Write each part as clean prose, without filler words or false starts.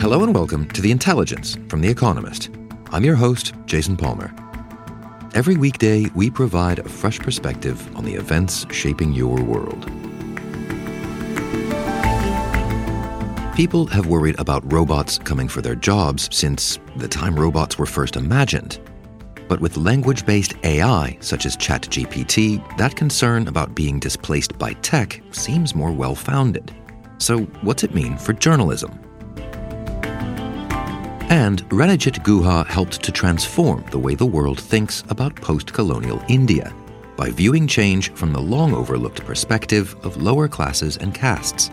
Hello and welcome to The Intelligence from The Economist. I'm your host, Jason Palmer. Every weekday, we provide a fresh perspective on the events shaping your world. People have worried about robots coming for their jobs since the time robots were first imagined. But with language-based AI, such as ChatGPT, that concern about being displaced by tech seems more well-founded. So what's it mean for journalism? And Ranajit Guha helped to transform the way the world thinks about post-colonial India by viewing change from the long-overlooked perspective of lower classes and castes.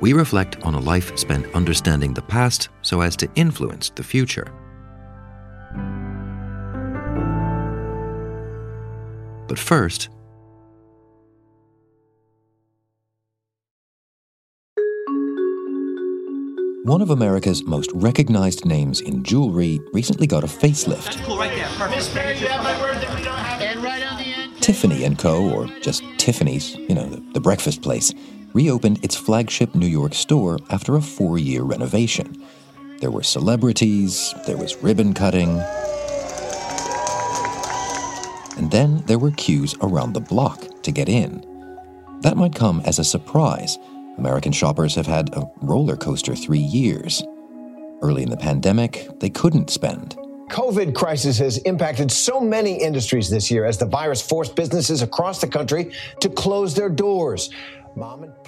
We reflect on a life spent understanding the past so as to influence the future. But first... One of America's most recognized names in jewelry recently got a facelift. That's cool right there. Perfect. Tiffany & Co., or just Tiffany's, the breakfast place, reopened its flagship New York store after a 4-year renovation. There were celebrities, there was ribbon cutting, and then there were queues around the block to get in. That might come as a surprise. American shoppers have had a roller coaster 3 years. Early in the pandemic, they couldn't spend. COVID crisis has impacted so many industries this year as the virus forced businesses across the country to close their doors.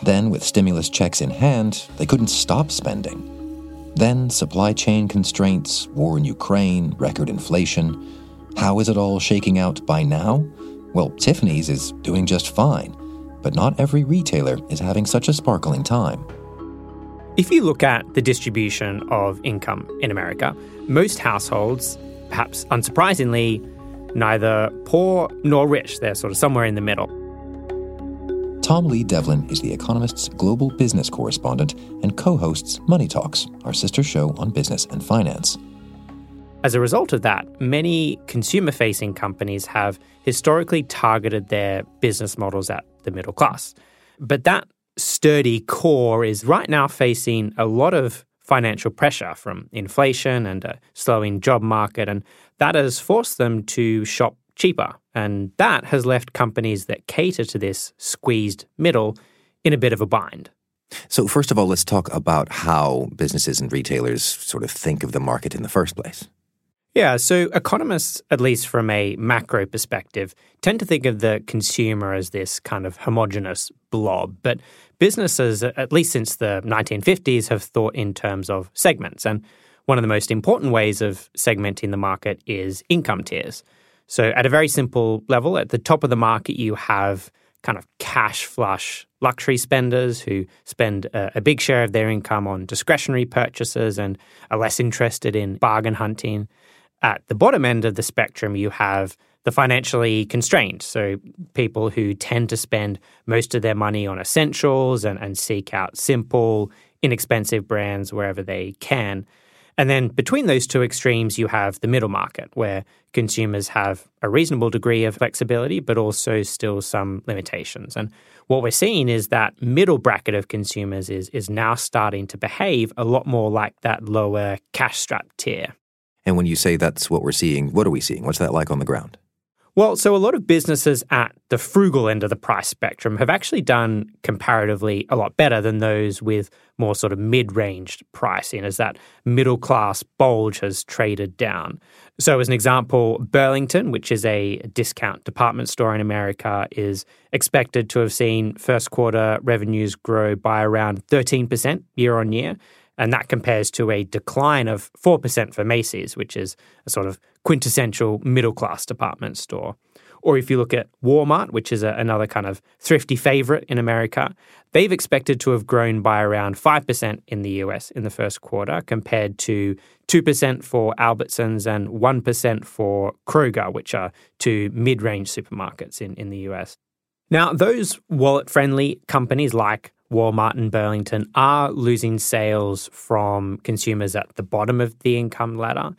Then, with stimulus checks in hand, they couldn't stop spending. Then, supply chain constraints, war in Ukraine, record inflation. How is it all shaking out by now? Well, Tiffany's is doing just fine. But not every retailer is having such a sparkling time. If you look at the distribution of income in America, most households, perhaps unsurprisingly, neither poor nor rich. They're sort of somewhere in the middle. Tom Lee Devlin is The Economist's global business correspondent and co-hosts Money Talks, our sister show on business and finance. As a result of that, many consumer-facing companies have historically targeted their business models at the middle class. But that sturdy core is right now facing a lot of financial pressure from inflation and a slowing job market, and that has forced them to shop cheaper. And that has left companies that cater to this squeezed middle in a bit of a bind. So first of all, let's talk about how businesses and retailers sort of think of the market in the first place. Yeah, so economists, at least from a macro perspective, tend to think of the consumer as this kind of homogenous blob. But businesses, at least since the 1950s, have thought in terms of segments. And one of the most important ways of segmenting the market is income tiers. So at a very simple level, at the top of the market, you have kind of cash flush luxury spenders who spend a big share of their income on discretionary purchases and are less interested in bargain hunting. At the bottom end of the spectrum, you have the financially constrained, so people who tend to spend most of their money on essentials and seek out simple, inexpensive brands wherever they can. And then between those two extremes, you have the middle market, where consumers have a reasonable degree of flexibility, but also still some limitations. And what we're seeing is that middle bracket of consumers is now starting to behave a lot more like that lower cash-strapped tier. And when you say that's what we're seeing, what are we seeing? What's that like on the ground? Well, so a lot of businesses at the frugal end of the price spectrum have actually done comparatively a lot better than those with more sort of mid-range pricing as that middle-class bulge has traded down. So as an example, Burlington, which is a discount department store in America, is expected to have seen first quarter revenues grow by around 13% year on year. And that compares to a decline of 4% for Macy's, which is a sort of quintessential middle-class department store. Or if you look at Walmart, which is another kind of thrifty favorite in America, they've expected to have grown by around 5% in the US in the first quarter, compared to 2% for Albertsons and 1% for Kroger, which are two mid-range supermarkets in the US. Now, those wallet-friendly companies like Walmart and Burlington are losing sales from consumers at the bottom of the income ladder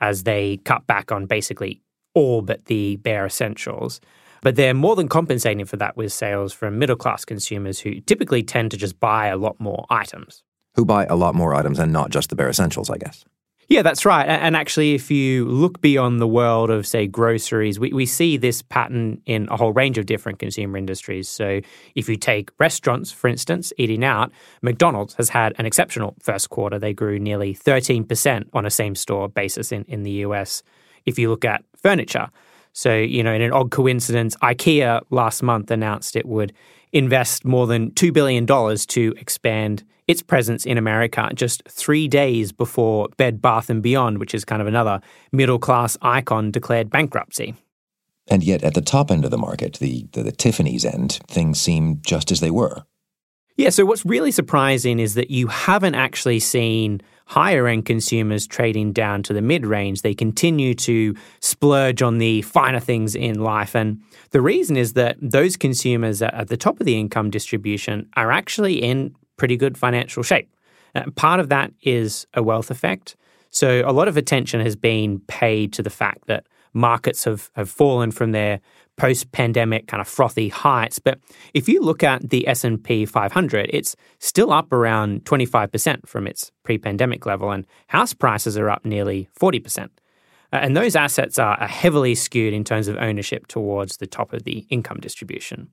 as they cut back on basically all but the bare essentials. But they're more than compensating for that with sales from middle-class consumers who typically tend to just buy a lot more items. Who buy a lot more items and not just the bare essentials, I guess. Yeah, that's right. And actually, if you look beyond the world of, say, groceries, we see this pattern in a whole range of different consumer industries. So if you take restaurants, for instance, eating out, McDonald's has had an exceptional first quarter. They grew nearly 13% on a same-store basis in the US. If you look at furniture, so, you know, in an odd coincidence, IKEA last month announced it would invest more than $2 billion to expand its presence in America just 3 days before Bed Bath & Beyond, which is kind of another middle-class icon, declared bankruptcy. And yet at the top end of the market, the Tiffany's end, things seem just as they were. Yeah, so what's really surprising is that you haven't actually seen higher-end consumers trading down to the mid-range. They continue to splurge on the finer things in life. And the reason is that those consumers at the top of the income distribution are actually in pretty good financial shape. Part of that is a wealth effect. So a lot of attention has been paid to the fact that markets have fallen from their post-pandemic kind of frothy heights. But if you look at the S&P 500, it's still up around 25% from its pre-pandemic level, and house prices are up nearly 40%. And those assets are heavily skewed in terms of ownership towards the top of the income distribution.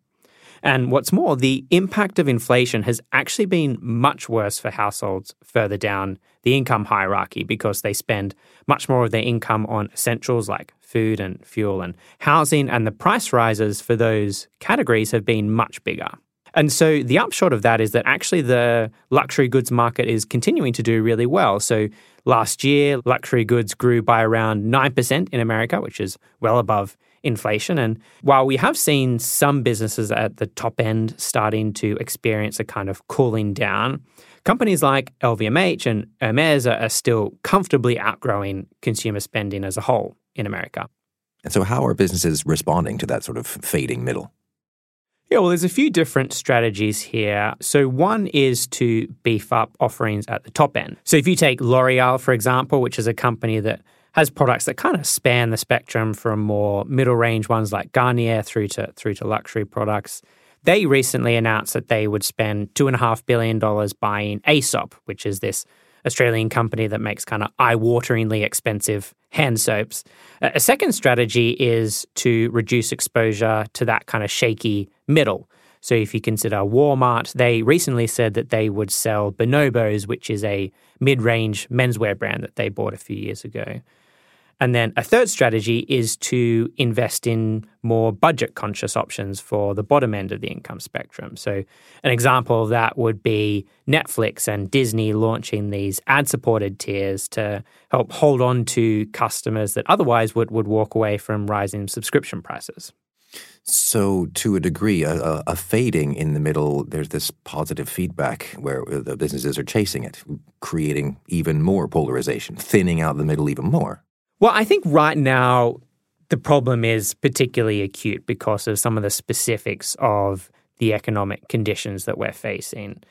And what's more, the impact of inflation has actually been much worse for households further down the income hierarchy because they spend much more of their income on essentials like food and fuel and housing, and the price rises for those categories have been much bigger. And so the upshot of that is that actually the luxury goods market is continuing to do really well. So last year, luxury goods grew by around 9% in America, which is well above inflation. And while we have seen some businesses at the top end starting to experience a kind of cooling down, companies like LVMH and Hermes are still comfortably outgrowing consumer spending as a whole in America. And so how are businesses responding to that sort of fading middle? Yeah, well, there's a few different strategies here. So one is to beef up offerings at the top end. So if you take L'Oreal, for example, which is a company that has products that kind of span the spectrum from more middle-range ones like Garnier through to luxury products. They recently announced that they would spend $2.5 billion buying Aesop, which is this Australian company that makes kind of eye-wateringly expensive hand soaps. A second strategy is to reduce exposure to that kind of shaky middle. So if you consider Walmart, they recently said that they would sell Bonobos, which is a mid-range menswear brand that they bought a few years ago. And then a third strategy is to invest in more budget-conscious options for the bottom end of the income spectrum. So an example of that would be Netflix and Disney launching these ad-supported tiers to help hold on to customers that otherwise would walk away from rising subscription prices. So to a degree, a fading in the middle, there's this positive feedback where the businesses are chasing it, creating even more polarization, thinning out the middle even more. Well, I think right now the problem is particularly acute because of some of the specifics of the economic conditions that we're facing.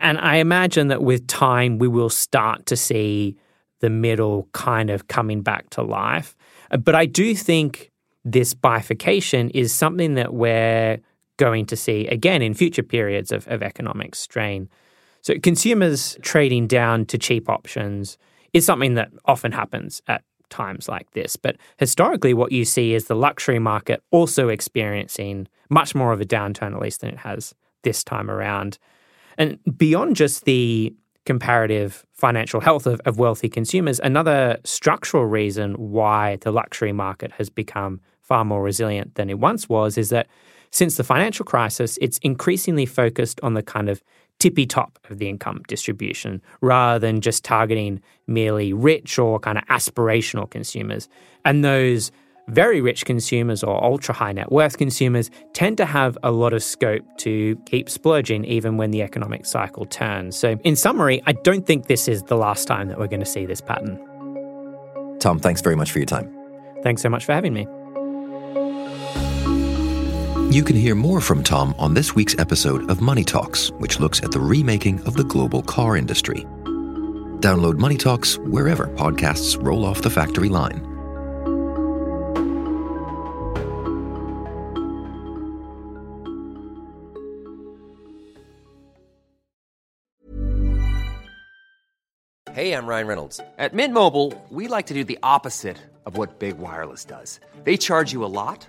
And I imagine that with time, we will start to see the middle kind of coming back to life. But I do think this bifurcation is something that we're going to see again in future periods of economic strain. So consumers trading down to cheap options is something that often happens at times like this. But historically, what you see is the luxury market also experiencing much more of a downturn, at least than it has this time around. And beyond just the comparative financial health of wealthy consumers, another structural reason why the luxury market has become far more resilient than it once was is that since the financial crisis, it's increasingly focused on the kind of tippy top of the income distribution rather than just targeting merely rich or kind of aspirational consumers. And those very rich consumers or ultra high net worth consumers tend to have a lot of scope to keep splurging even when the economic cycle turns. So in summary, I don't think this is the last time that we're going to see this pattern. Tom, thanks very much for your time. Thanks so much for having me. You can hear more from Tom on this week's episode of Money Talks, which looks at the remaking of the global car industry. Download Money Talks wherever podcasts roll off the factory line. Hey, I'm Ryan Reynolds. At Mint Mobile, we like to do the opposite of what Big Wireless does. They charge you a lot.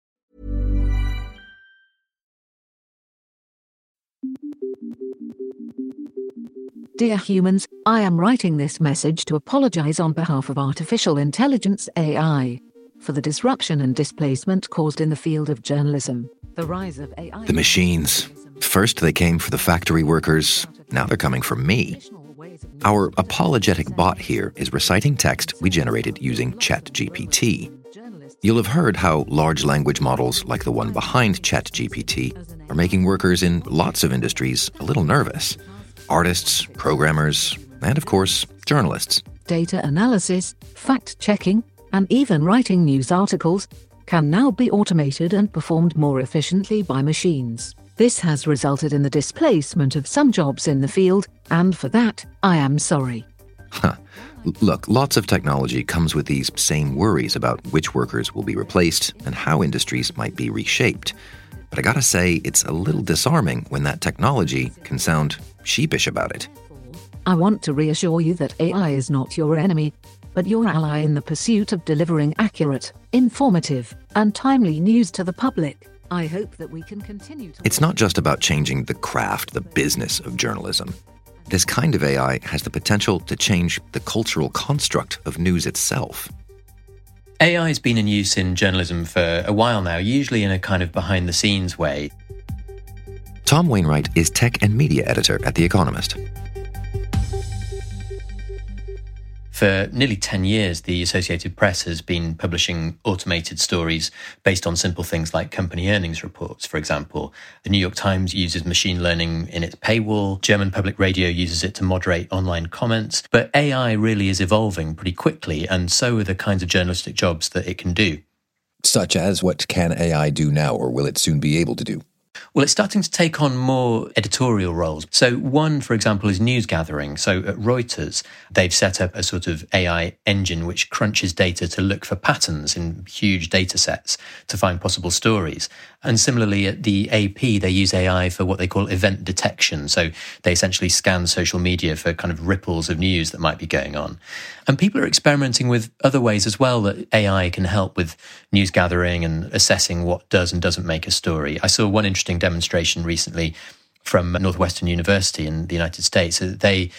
Dear humans, I am writing this message to apologize on behalf of artificial intelligence AI for the disruption and displacement caused in the field of journalism. The rise of AI... The machines. First they came for the factory workers, now they're coming for me. Our apologetic bot here is reciting text we generated using ChatGPT. You'll have heard how large language models like the one behind ChatGPT are making workers in lots of industries a little nervous. Artists, programmers, and of course, journalists. Data analysis, fact-checking, and even writing news articles can now be automated and performed more efficiently by machines. This has resulted in the displacement of some jobs in the field, and for that, I am sorry. Huh. Look, lots of technology comes with these same worries about which workers will be replaced and how industries might be reshaped. But I gotta say, it's a little disarming when that technology can sound sheepish about it. I want to reassure you that AI is not your enemy, but your ally in the pursuit of delivering accurate, informative, and timely news to the public. I hope that we can continue to... It's not just about changing the craft, the business of journalism. This kind of AI has the potential to change the cultural construct of news itself. AI has been in use in journalism for a while now, usually in a kind of behind-the-scenes way. Tom Wainwright is tech and media editor at The Economist. For nearly 10 years, the Associated Press has been publishing automated stories based on simple things like company earnings reports, for example. The New York Times uses machine learning in its paywall. German public radio uses it to moderate online comments. But AI really is evolving pretty quickly, and so are the kinds of journalistic jobs that it can do. Such as, what can AI do now, or will it soon be able to do? Well, it's starting to take on more editorial roles. So one, for example, is news gathering. So at Reuters, they've set up a sort of AI engine which crunches data to look for patterns in huge data sets to find possible stories. And similarly, at the AP, they use AI for what they call event detection. So they essentially scan social media for kind of ripples of news that might be going on. And people are experimenting with other ways as well that AI can help with news gathering and assessing what does and doesn't make a story. I saw one interesting demonstration recently from Northwestern University in the United States. They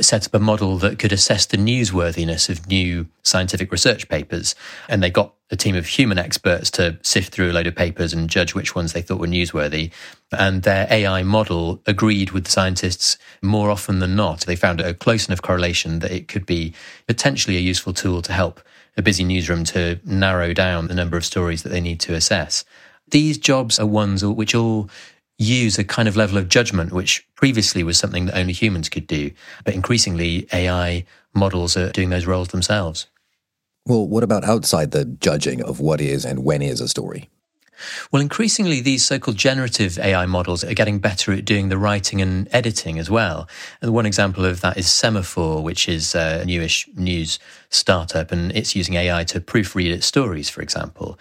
set up a model that could assess the newsworthiness of new scientific research papers. And they got a team of human experts to sift through a load of papers and judge which ones they thought were newsworthy. And their AI model agreed with the scientists more often than not. They found a close enough correlation that it could be potentially a useful tool to help a busy newsroom to narrow down the number of stories that they need to assess. These jobs are ones which all use a kind of level of judgment, which previously was something that only humans could do. But increasingly, AI models are doing those roles themselves. Well, what about outside the judging of what is and when is a story? Well, increasingly, these so-called generative AI models are getting better at doing the writing and editing as well. And one example of that is Semafor, which is a newish news startup, and it's using AI to proofread its stories, for example.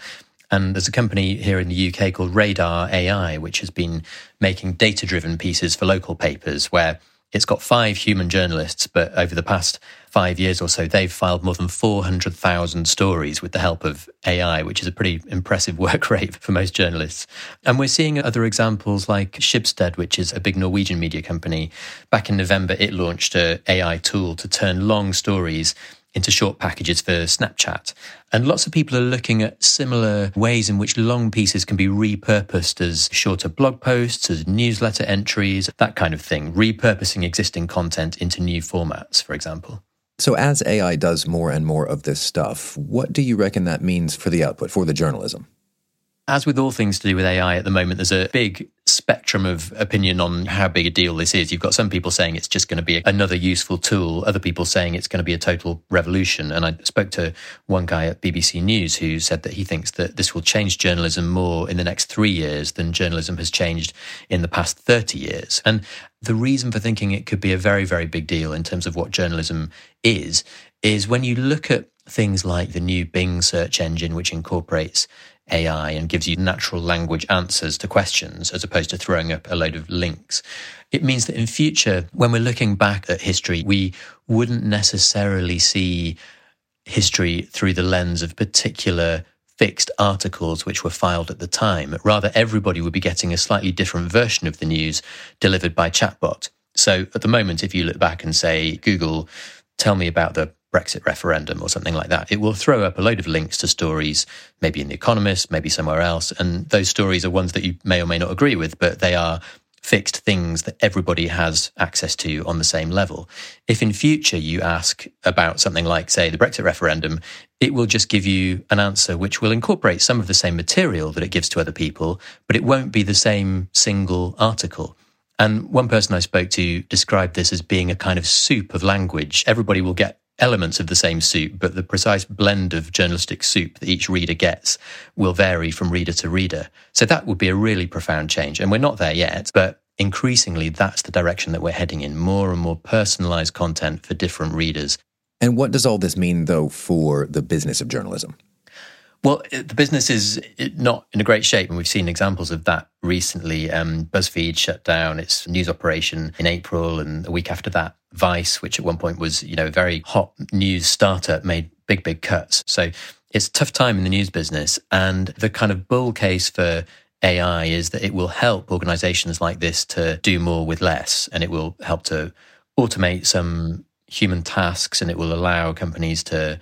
And there's a company here in the UK called Radar AI, which has been making data-driven pieces for local papers where It's got 5 human journalists, but over the past 5 years or so, they've filed more than 400,000 stories with the help of AI, which is a pretty impressive work rate for most journalists. And we're seeing other examples like Schibsted, which is a big Norwegian media company. Back in November, it launched an AI tool to turn long stories into short packages for Snapchat. And lots of people are looking at similar ways in which long pieces can be repurposed as shorter blog posts, as newsletter entries, that kind of thing, repurposing existing content into new formats, for example. So as AI does more and more of this stuff, what do you reckon that means for the output, for the journalism? As with all things to do with AI at the moment, there's a big spectrum of opinion on how big a deal this is. You've got some people saying it's just going to be another useful tool, other people saying it's going to be a total revolution. And I spoke to one guy at BBC News who said that he thinks that this will change journalism more in the next 3 years than journalism has changed in the past 30 years. And the reason for thinking it could be a very, very big deal in terms of what journalism is when you look at things like the new Bing search engine, which incorporates AI and gives you natural language answers to questions as opposed to throwing up a load of links. It means that in future, when we're looking back at history, we wouldn't necessarily see history through the lens of particular fixed articles which were filed at the time. Rather, everybody would be getting a slightly different version of the news delivered by chatbot. So at the moment, if you look back and say, Google, tell me about the Brexit referendum or something like that, it will throw up a load of links to stories, maybe in The Economist, maybe somewhere else. And those stories are ones that you may or may not agree with, but they are fixed things that everybody has access to on the same level. If in future you ask about something like, say, the Brexit referendum, it will just give you an answer which will incorporate some of the same material that it gives to other people, but it won't be the same single article. And one person I spoke to described this as being a kind of soup of language. Everybody will get elements of the same soup, but the precise blend of journalistic soup that each reader gets will vary from reader to reader. So that would be a really profound change. And we're not there yet, but increasingly that's the direction that we're heading in, more and more personalized content for different readers. And what does all this mean, though, for the business of journalism? Well, the business is not in a great shape, and we've seen examples of that recently. BuzzFeed shut down its news operation in April, and the week after that, Vice, which at one point was, you know, a very hot news startup, made big, big cuts. So it's a tough time in the news business, and the kind of bull case for AI is that it will help organisations like this to do more with less, and it will help to automate some human tasks, and it will allow companies to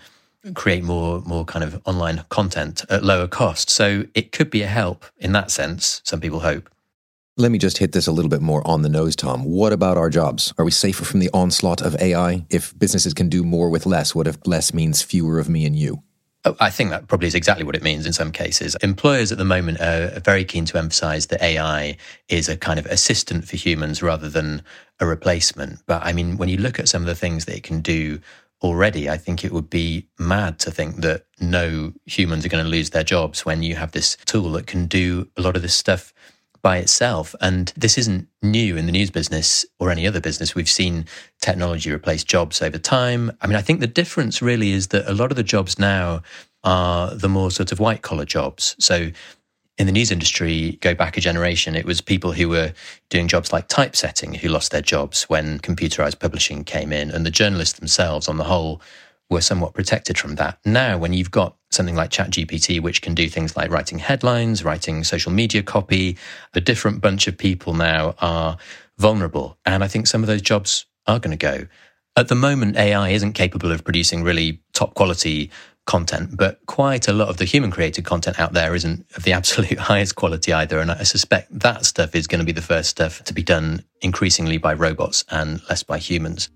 create more kind of online content at lower cost. So it could be a help in that sense, some people hope. Let me just hit this a little bit more on the nose, Tom. What about our jobs? Are we safer from the onslaught of AI? If businesses can do more with less, what if less means fewer of me and you? I think that probably is exactly what it means in some cases. Employers at the moment are very keen to emphasize that AI is a kind of assistant for humans rather than a replacement. But I mean, when you look at some of the things that it can do already, I think it would be mad to think that no humans are going to lose their jobs when you have this tool that can do a lot of this stuff by itself. And this isn't new in the news business or any other business. We've seen technology replace jobs over time. I mean, I think the difference really is that a lot of the jobs now are the more sort of white-collar jobs. So in the news industry, go back a generation, it was people who were doing jobs like typesetting who lost their jobs when computerized publishing came in, and the journalists themselves, on the whole, were somewhat protected from that. Now, when you've got something like ChatGPT, which can do things like writing headlines, writing social media copy, a different bunch of people now are vulnerable. And I think some of those jobs are going to go. At the moment, AI isn't capable of producing really top-quality content, but quite a lot of the human-created content out there isn't of the absolute highest quality either, and I suspect that stuff is going to be the first stuff to be done increasingly by robots and less by humans.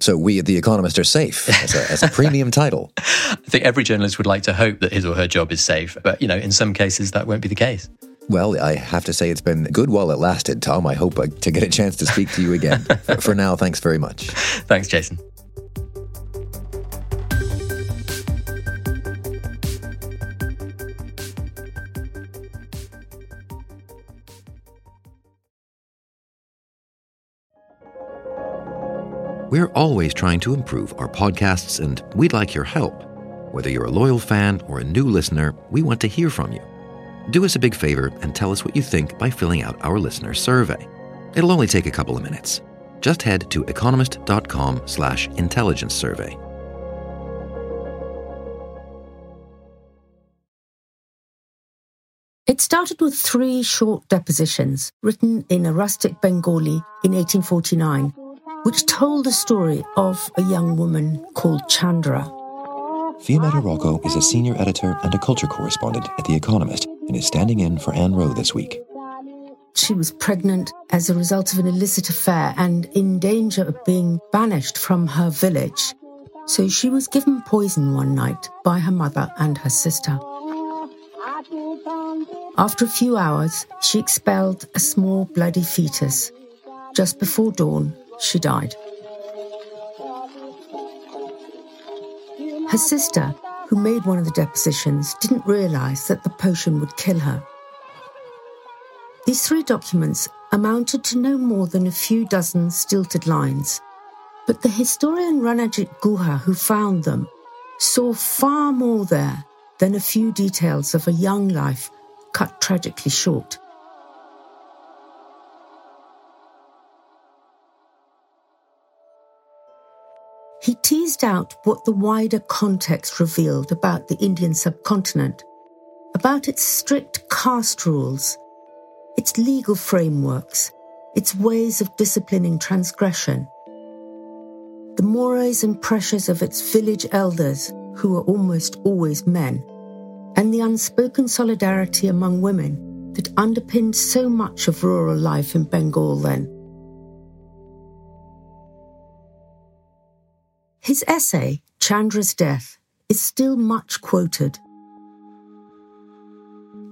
So we at The Economist are safe as a premium title. I think every journalist would like to hope that his or her job is safe, but, you know, in some cases that won't be the case. Well, I have to say it's been good while it lasted, Tom. I hope to get a chance to speak to you again. For now, thanks very much. Thanks, Jason. We're always trying to improve our podcasts, and we'd like your help. Whether you're a loyal fan or a new listener, we want to hear from you. Do us a big favor and tell us what you think by filling out our listener survey. It'll only take a couple of minutes. just head to economist.com/intelligence survey. It started with three short depositions written in a rustic Bengali in 1849, which told the story of a young woman called Chandra. Fiametta Rocco is a senior editor and a culture correspondent at The Economist and is standing in for Anne Rowe this week. She was pregnant as a result of an illicit affair and in danger of being banished from her village. So she was given poison one night by her mother and her sister. After a few hours, she expelled a small bloody fetus. Just before dawn, she died. Her sister, who made one of the depositions, didn't realise that the potion would kill her. These three documents amounted to no more than a few dozen stilted lines, but the historian Ranajit Guha, who found them, saw far more there than a few details of a young life cut tragically short. He teased out what the wider context revealed about the Indian subcontinent, about its strict caste rules, its legal frameworks, its ways of disciplining transgression, the mores and pressures of its village elders, who were almost always men, and the unspoken solidarity among women that underpinned so much of rural life in Bengal then. His essay, Chandra's Death, is still much quoted.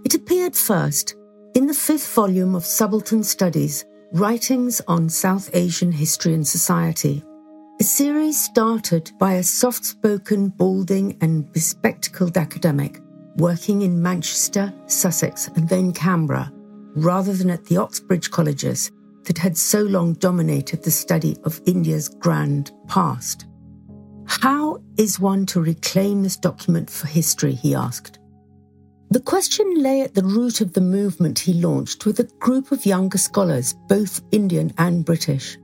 It appeared first in the fifth volume of Subaltern Studies, Writings on South Asian History and Society, a series started by a soft-spoken, balding and bespectacled academic working in Manchester, Sussex and then Canberra, rather than at the Oxbridge colleges that had so long dominated the study of India's grand past. How is one to reclaim this document for history, he asked. The question lay at the root of the movement he launched with a group of younger scholars, both Indian and British.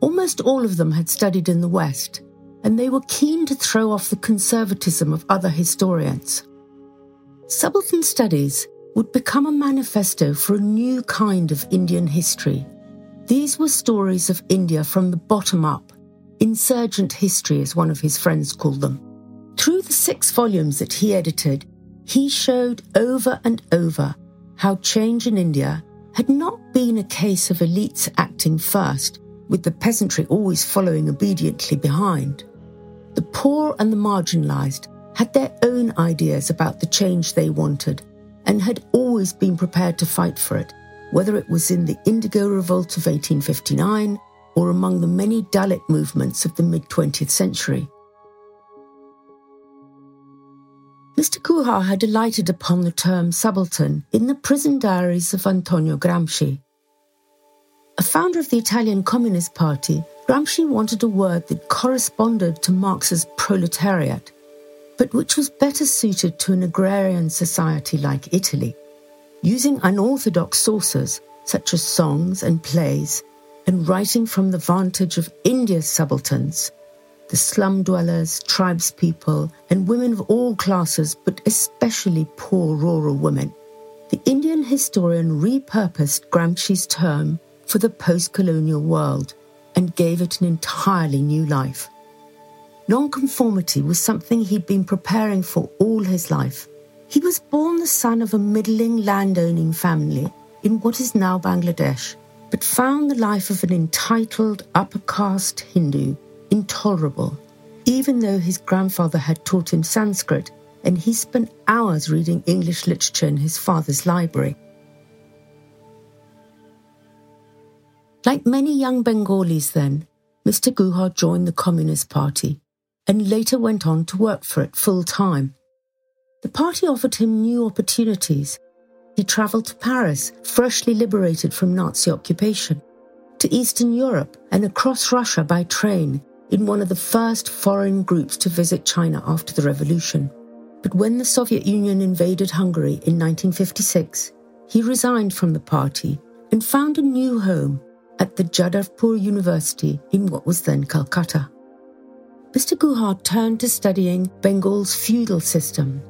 Almost all of them had studied in the West, and they were keen to throw off the conservatism of other historians. Subaltern Studies would become a manifesto for a new kind of Indian history. These were stories of India from the bottom up. Insurgent history, as one of his friends called them. Through the six volumes that he edited, he showed over and over how change in India had not been a case of elites acting first, with the peasantry always following obediently behind. The poor and the marginalised had their own ideas about the change they wanted and had always been prepared to fight for it, whether it was in the Indigo Revolt of 1859 or among the many Dalit movements of the mid-20th century. Mr. Guha had alighted upon the term subaltern in the prison diaries of Antonio Gramsci. A founder of the Italian Communist Party, Gramsci wanted a word that corresponded to Marx's proletariat, but which was better suited to an agrarian society like Italy, using unorthodox sources such as songs and plays, and writing from the vantage of India's subalterns, the slum dwellers, tribespeople, and women of all classes, but especially poor rural women. The Indian historian repurposed Gramsci's term for the post-colonial world and gave it an entirely new life. Nonconformity was something he'd been preparing for all his life. He was born the son of a middling landowning family in what is now Bangladesh, but found the life of an entitled upper-caste Hindu intolerable, even though his grandfather had taught him Sanskrit and he spent hours reading English literature in his father's library. Like many young Bengalis then, Mr. Guha joined the Communist Party and later went on to work for it full-time. The party offered him new opportunities. He travelled to Paris, freshly liberated from Nazi occupation, to Eastern Europe and across Russia by train in one of the first foreign groups to visit China after the revolution. But when the Soviet Union invaded Hungary in 1956, he resigned from the party and found a new home at the Jadavpur University in what was then Calcutta. Mr. Guha turned to studying Bengal's feudal system.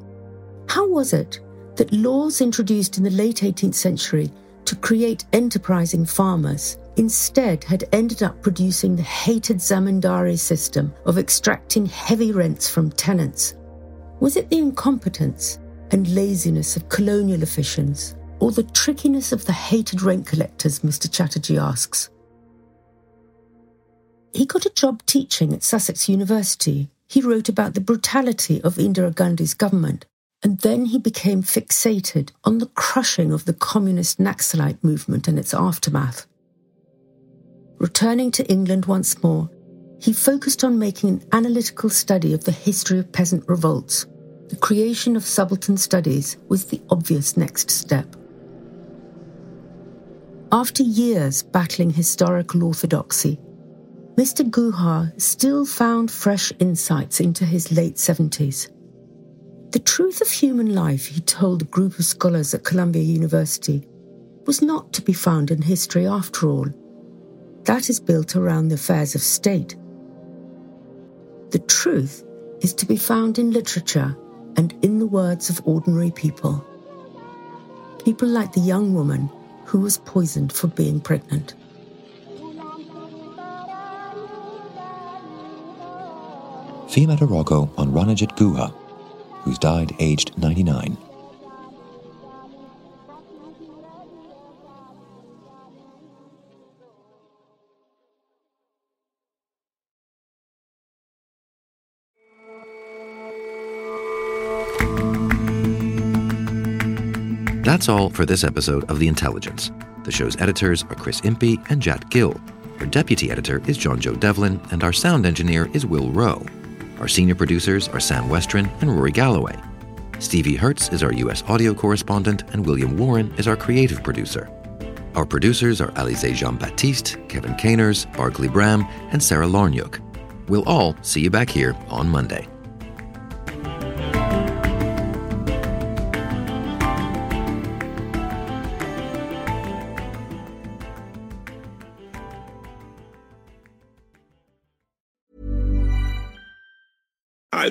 How was it that laws introduced in the late 18th century to create enterprising farmers instead had ended up producing the hated zamindari system of extracting heavy rents from tenants? Was it the incompetence and laziness of colonial officials, or the trickiness of the hated rent collectors, Mr. Chatterjee asks? He got a job teaching at Sussex University. He wrote about the brutality of Indira Gandhi's government, and then he became fixated on the crushing of the communist Naxalite movement and its aftermath. Returning to England once more, he focused on making an analytical study of the history of peasant revolts. The creation of Subaltern Studies was the obvious next step. After years battling historical orthodoxy, Mr. Guha still found fresh insights into his late 70s. The truth of human life, he told a group of scholars at Columbia University, was not to be found in history after all. That is built around the affairs of state. The truth is to be found in literature and in the words of ordinary people. People like the young woman who was poisoned for being pregnant. Fema Daroko on Ranajit Guha, who's died aged 99. That's all for this episode of The Intelligence. The show's editors are Chris Impey and Jack Gill. Our deputy editor is John Joe Devlin, and our sound engineer is Will Rowe. Our senior producers are Sam Westron and Rory Galloway. Stevie Hertz is our U.S. audio correspondent, and William Warren is our creative producer. Our producers are Alizé Jean-Baptiste, Kevin Caners, Barclay Bram, and Sarah Larniuk. We'll all see you back here on Monday. Hi,